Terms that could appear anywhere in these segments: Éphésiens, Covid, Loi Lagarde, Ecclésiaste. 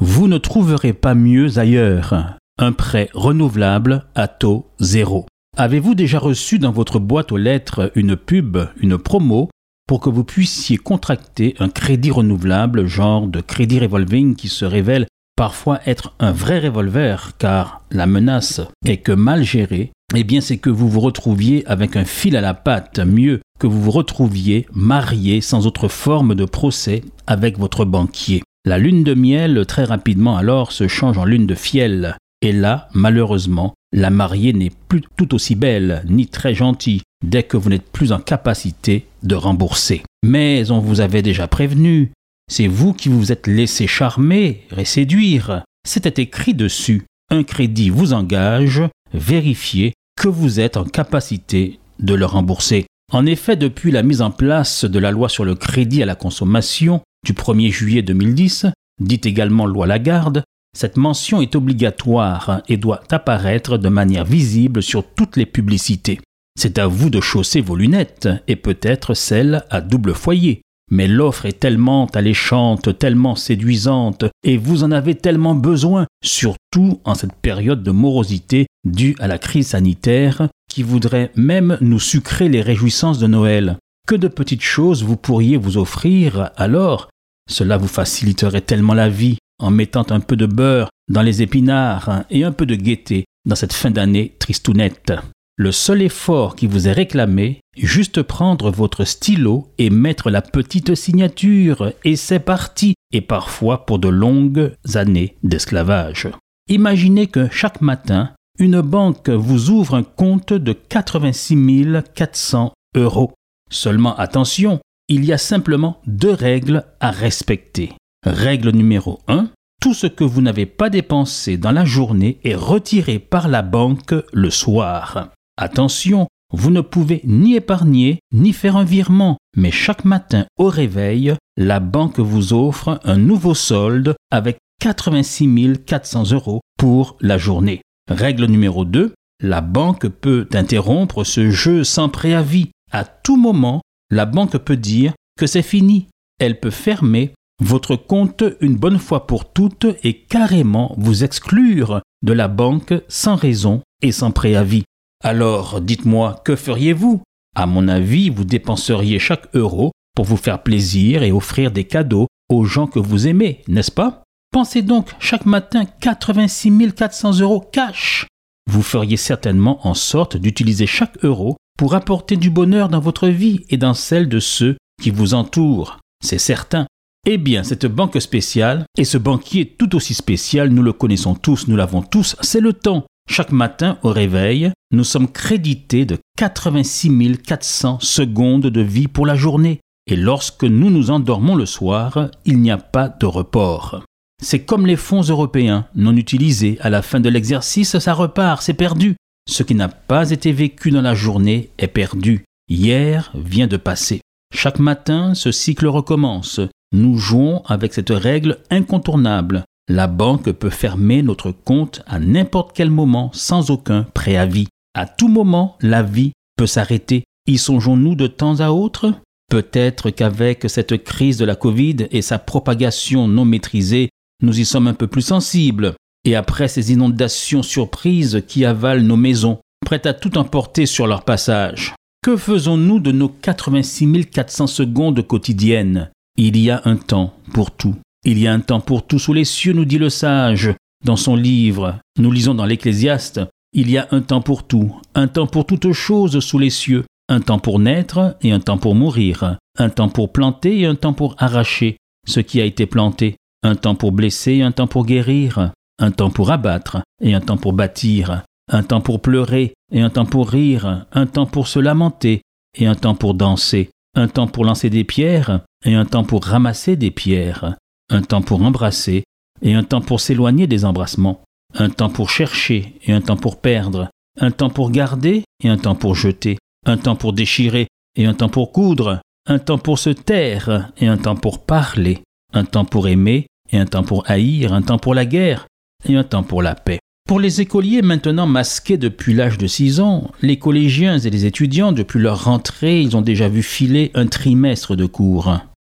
Vous ne trouverez pas mieux ailleurs. Un prêt renouvelable à taux zéro. Avez-vous déjà reçu dans votre boîte aux lettres une pub, une promo, pour que vous puissiez contracter un crédit renouvelable, genre de crédit revolving qui se révèle parfois être un vrai revolver, car la menace est que mal gérée, eh bien c'est que vous vous retrouviez avec un fil à la patte, mieux que vous vous retrouviez marié sans autre forme de procès avec votre banquier. La lune de miel, très rapidement alors, se change en lune de fiel. Et là, malheureusement, la mariée n'est plus tout aussi belle, ni très gentille, dès que vous n'êtes plus en capacité de rembourser. Mais on vous avait déjà prévenu. C'est vous qui vous êtes laissé charmer et séduire. C'était écrit dessus. Un crédit vous engage. Vérifiez que vous êtes en capacité de le rembourser. En effet, depuis la mise en place de la loi sur le crédit à la consommation du 1er juillet 2010, dite également Loi Lagarde, cette mention est obligatoire et doit apparaître de manière visible sur toutes les publicités. C'est à vous de chausser vos lunettes et peut-être celles à double foyer. Mais l'offre est tellement alléchante, tellement séduisante, et vous en avez tellement besoin, surtout en cette période de morosité due à la crise sanitaire, qui voudrait même nous sucrer les réjouissances de Noël. Que de petites choses vous pourriez vous offrir, alors cela vous faciliterait tellement la vie, en mettant un peu de beurre dans les épinards et un peu de gaieté dans cette fin d'année tristounette. Le seul effort qui vous est réclamé, juste prendre votre stylo et mettre la petite signature, et c'est parti, et parfois pour de longues années d'esclavage. Imaginez que chaque matin, une banque vous ouvre un compte de 86 400 €. Seulement attention, il y a simplement 2 règles à respecter. Règle numéro 1. Tout ce que vous n'avez pas dépensé dans la journée est retiré par la banque le soir. Attention, vous ne pouvez ni épargner, ni faire un virement, mais chaque matin au réveil, la banque vous offre un nouveau solde avec 86 400 € pour la journée. Règle numéro 2, la banque peut interrompre ce jeu sans préavis. À tout moment, la banque peut dire que c'est fini. Elle peut fermer votre compte une bonne fois pour toutes et carrément vous exclure de la banque sans raison et sans préavis. Alors, dites-moi, que feriez-vous? À mon avis, vous dépenseriez chaque euro pour vous faire plaisir et offrir des cadeaux aux gens que vous aimez, n'est-ce pas? Pensez donc chaque matin 86 400 € cash. Vous feriez certainement en sorte d'utiliser chaque euro pour apporter du bonheur dans votre vie et dans celle de ceux qui vous entourent, c'est certain. Eh bien, cette banque spéciale et ce banquier tout aussi spécial, nous le connaissons tous, nous l'avons tous, c'est le temps. Chaque matin, au réveil, nous sommes crédités de 86 400 secondes de vie pour la journée. Et lorsque nous nous endormons le soir, il n'y a pas de report. C'est comme les fonds européens non utilisés. À la fin de l'exercice, ça repart, c'est perdu. Ce qui n'a pas été vécu dans la journée est perdu. Hier vient de passer. Chaque matin, ce cycle recommence. Nous jouons avec cette règle incontournable. La banque peut fermer notre compte à n'importe quel moment sans aucun préavis. À tout moment, la vie peut s'arrêter. Y songeons-nous de temps à autre? Peut-être qu'avec cette crise de la Covid et sa propagation non maîtrisée, nous y sommes un peu plus sensibles. Et après ces inondations surprises qui avalent nos maisons, prêtes à tout emporter sur leur passage. Que faisons-nous de nos 86 400 secondes quotidiennes? Il y a un temps pour tout. Il y a un temps pour tout sous les cieux, nous dit le sage. Dans son livre, nous lisons dans l'Ecclésiaste, il y a un temps pour tout, un temps pour toutes choses sous les cieux, un temps pour naître et un temps pour mourir, un temps pour planter et un temps pour arracher ce qui a été planté, un temps pour blesser et un temps pour guérir, un temps pour abattre et un temps pour bâtir, un temps pour pleurer et un temps pour rire, un temps pour se lamenter et un temps pour danser, un temps pour lancer des pierres et un temps pour ramasser des pierres, un temps pour embrasser et un temps pour s'éloigner des embrassements, un temps pour chercher et un temps pour perdre, un temps pour garder et un temps pour jeter, un temps pour déchirer et un temps pour coudre, un temps pour se taire et un temps pour parler, un temps pour aimer et un temps pour haïr, un temps pour la guerre et un temps pour la paix. Pour les écoliers maintenant masqués depuis l'âge de 6 ans, les collégiens et les étudiants, depuis leur rentrée, ils ont déjà vu filer un trimestre de cours.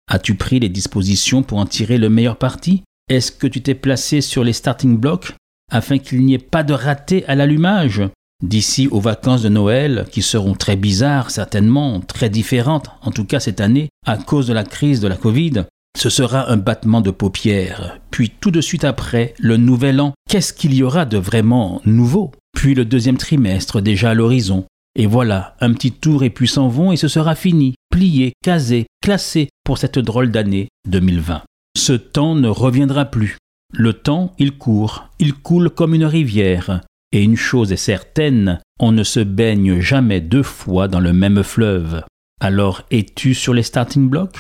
As-tu pris les dispositions pour en tirer le meilleur parti? Est-ce que tu t'es placé sur les starting blocks afin qu'il n'y ait pas de raté à l'allumage? D'ici aux vacances de Noël, qui seront très bizarres certainement, très différentes, en tout cas cette année, à cause de la crise de la Covid, ce sera un battement de paupières, puis tout de suite après, le nouvel an. Qu'est-ce qu'il y aura de vraiment nouveau? Puis le deuxième trimestre déjà à l'horizon. Et voilà, un petit tour et puis s'en vont et ce sera fini, plié, casé, classé pour cette drôle d'année 2020. Ce temps ne reviendra plus. Le temps, il court, il coule comme une rivière. Et une chose est certaine, on ne se baigne jamais deux fois dans le même fleuve. Alors es-tu sur les starting blocks?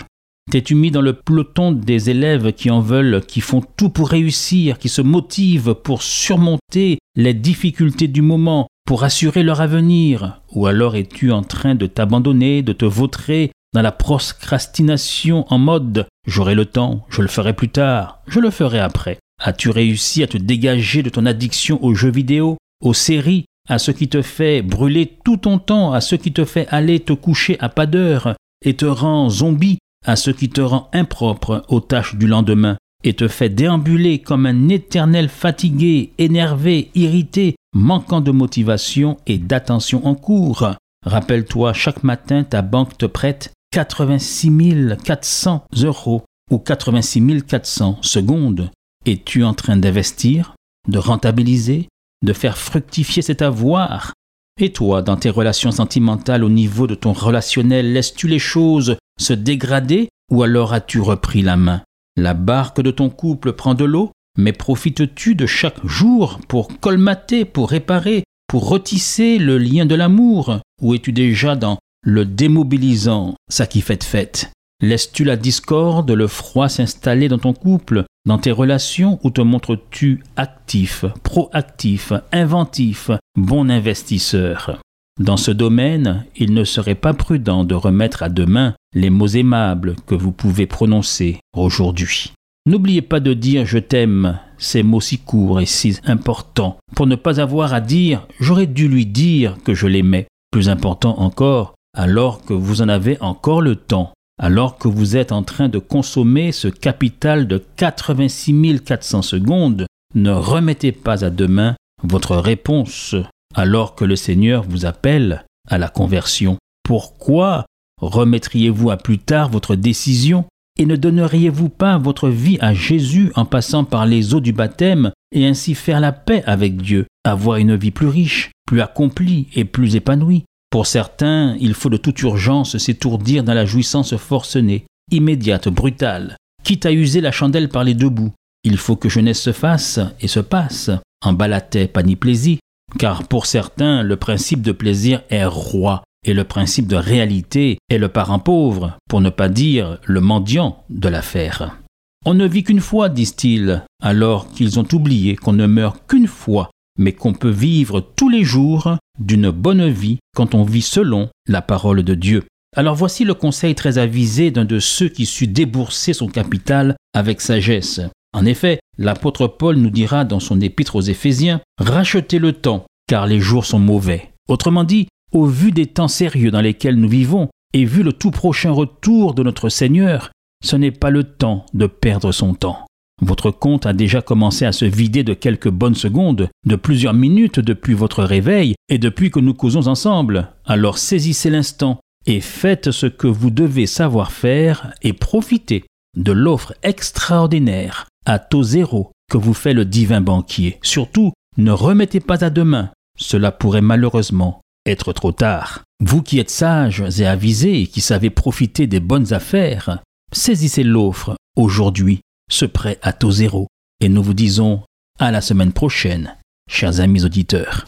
T'es-tu mis dans le peloton des élèves qui en veulent, qui font tout pour réussir, qui se motivent pour surmonter les difficultés du moment, pour assurer leur avenir? Ou alors es-tu en train de t'abandonner, de te vautrer dans la procrastination en mode « j'aurai le temps, je le ferai plus tard, je le ferai après ». As-tu réussi à te dégager de ton addiction aux jeux vidéo, aux séries, à ce qui te fait brûler tout ton temps, à ce qui te fait aller te coucher à pas d'heure et te rend zombie? À ce qui te rend impropre aux tâches du lendemain et te fait déambuler comme un éternel fatigué, énervé, irrité, manquant de motivation et d'attention en cours. Rappelle-toi, chaque matin, ta banque te prête 86 400 euros ou 86 400 secondes. Es-tu en train d'investir, de rentabiliser, de faire fructifier cet avoir? Et toi, dans tes relations sentimentales, au niveau de ton relationnel, laisses-tu les choses se dégrader ou alors as-tu repris la main? La barque de ton couple prend de l'eau, mais profites-tu de chaque jour pour colmater, pour réparer, pour retisser le lien de l'amour? Ou es-tu déjà dans le démobilisant, ça qui fait de fête? Laisses-tu la discorde, le froid s'installer dans ton couple, dans tes relations, ou te montres-tu actif, proactif, inventif, bon investisseur? Dans ce domaine, il ne serait pas prudent de remettre à demain les mots aimables que vous pouvez prononcer aujourd'hui. N'oubliez pas de dire « je t'aime », ces mots si courts et si importants, pour ne pas avoir à dire « j'aurais dû lui dire que je l'aimais ». Plus important encore, alors que vous en avez encore le temps, alors que vous êtes en train de consommer ce capital de 86 400 secondes, ne remettez pas à demain votre réponse. Alors que le Seigneur vous appelle à la conversion, pourquoi remettriez-vous à plus tard votre décision et ne donneriez-vous pas votre vie à Jésus en passant par les eaux du baptême et ainsi faire la paix avec Dieu, avoir une vie plus riche, plus accomplie et plus épanouie? Pour certains, il faut de toute urgence s'étourdir dans la jouissance forcenée, immédiate, brutale, quitte à user la chandelle par les deux bouts. Il faut que jeunesse se fasse et se passe, en balatais paniplaisie. Car pour certains, le principe de plaisir est roi et le principe de réalité est le parent pauvre, pour ne pas dire le mendiant de l'affaire. On ne vit qu'une fois, disent-ils, alors qu'ils ont oublié qu'on ne meurt qu'une fois, mais qu'on peut vivre tous les jours d'une bonne vie quand on vit selon la parole de Dieu. Alors voici le conseil très avisé d'un de ceux qui sut débourser son capital avec sagesse. En effet, l'apôtre Paul nous dira dans son épître aux Éphésiens « Rachetez le temps, car les jours sont mauvais ». Autrement dit, au vu des temps sérieux dans lesquels nous vivons et vu le tout prochain retour de notre Seigneur, ce n'est pas le temps de perdre son temps. Votre compte a déjà commencé à se vider de quelques bonnes secondes, de plusieurs minutes depuis votre réveil et depuis que nous causons ensemble. Alors saisissez l'instant et faites ce que vous devez savoir faire et profitez de l'offre extraordinaire à taux zéro que vous fait le divin banquier. Surtout, ne remettez pas à demain. Cela pourrait malheureusement être trop tard. Vous qui êtes sages et avisés et qui savez profiter des bonnes affaires, saisissez l'offre aujourd'hui, ce prêt à taux zéro. Et nous vous disons à la semaine prochaine, chers amis auditeurs.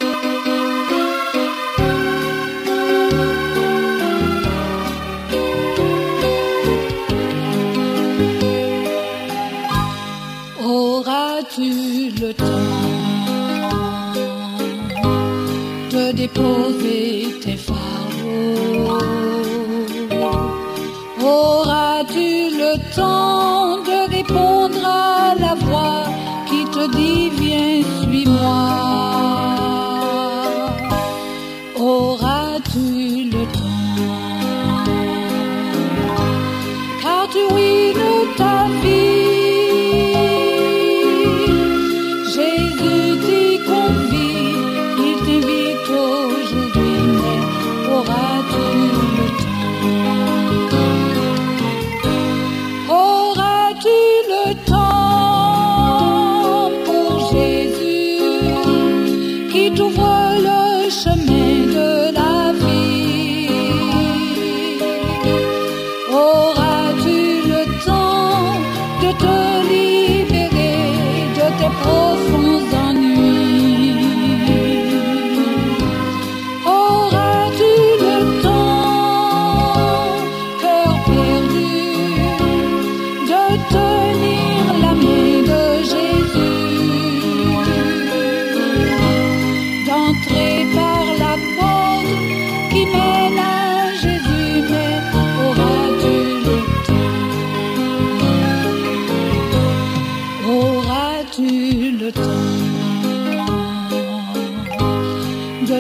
temps de répondre à la voix qui te dit « Viens, suis-moi ». Auras-tu le temps? Car tu ruines ta vie.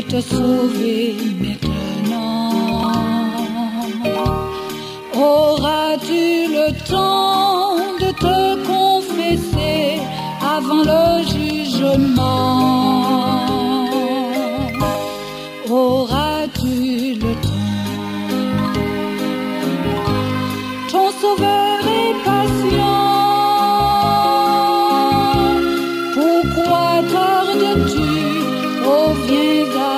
Te sauver maintenant. Auras-tu le temps de te confesser avant le jugement? Auras-tu le temps? Ton sauveur est patient. Pourquoi tardes-tu? Oh, viens à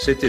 C'était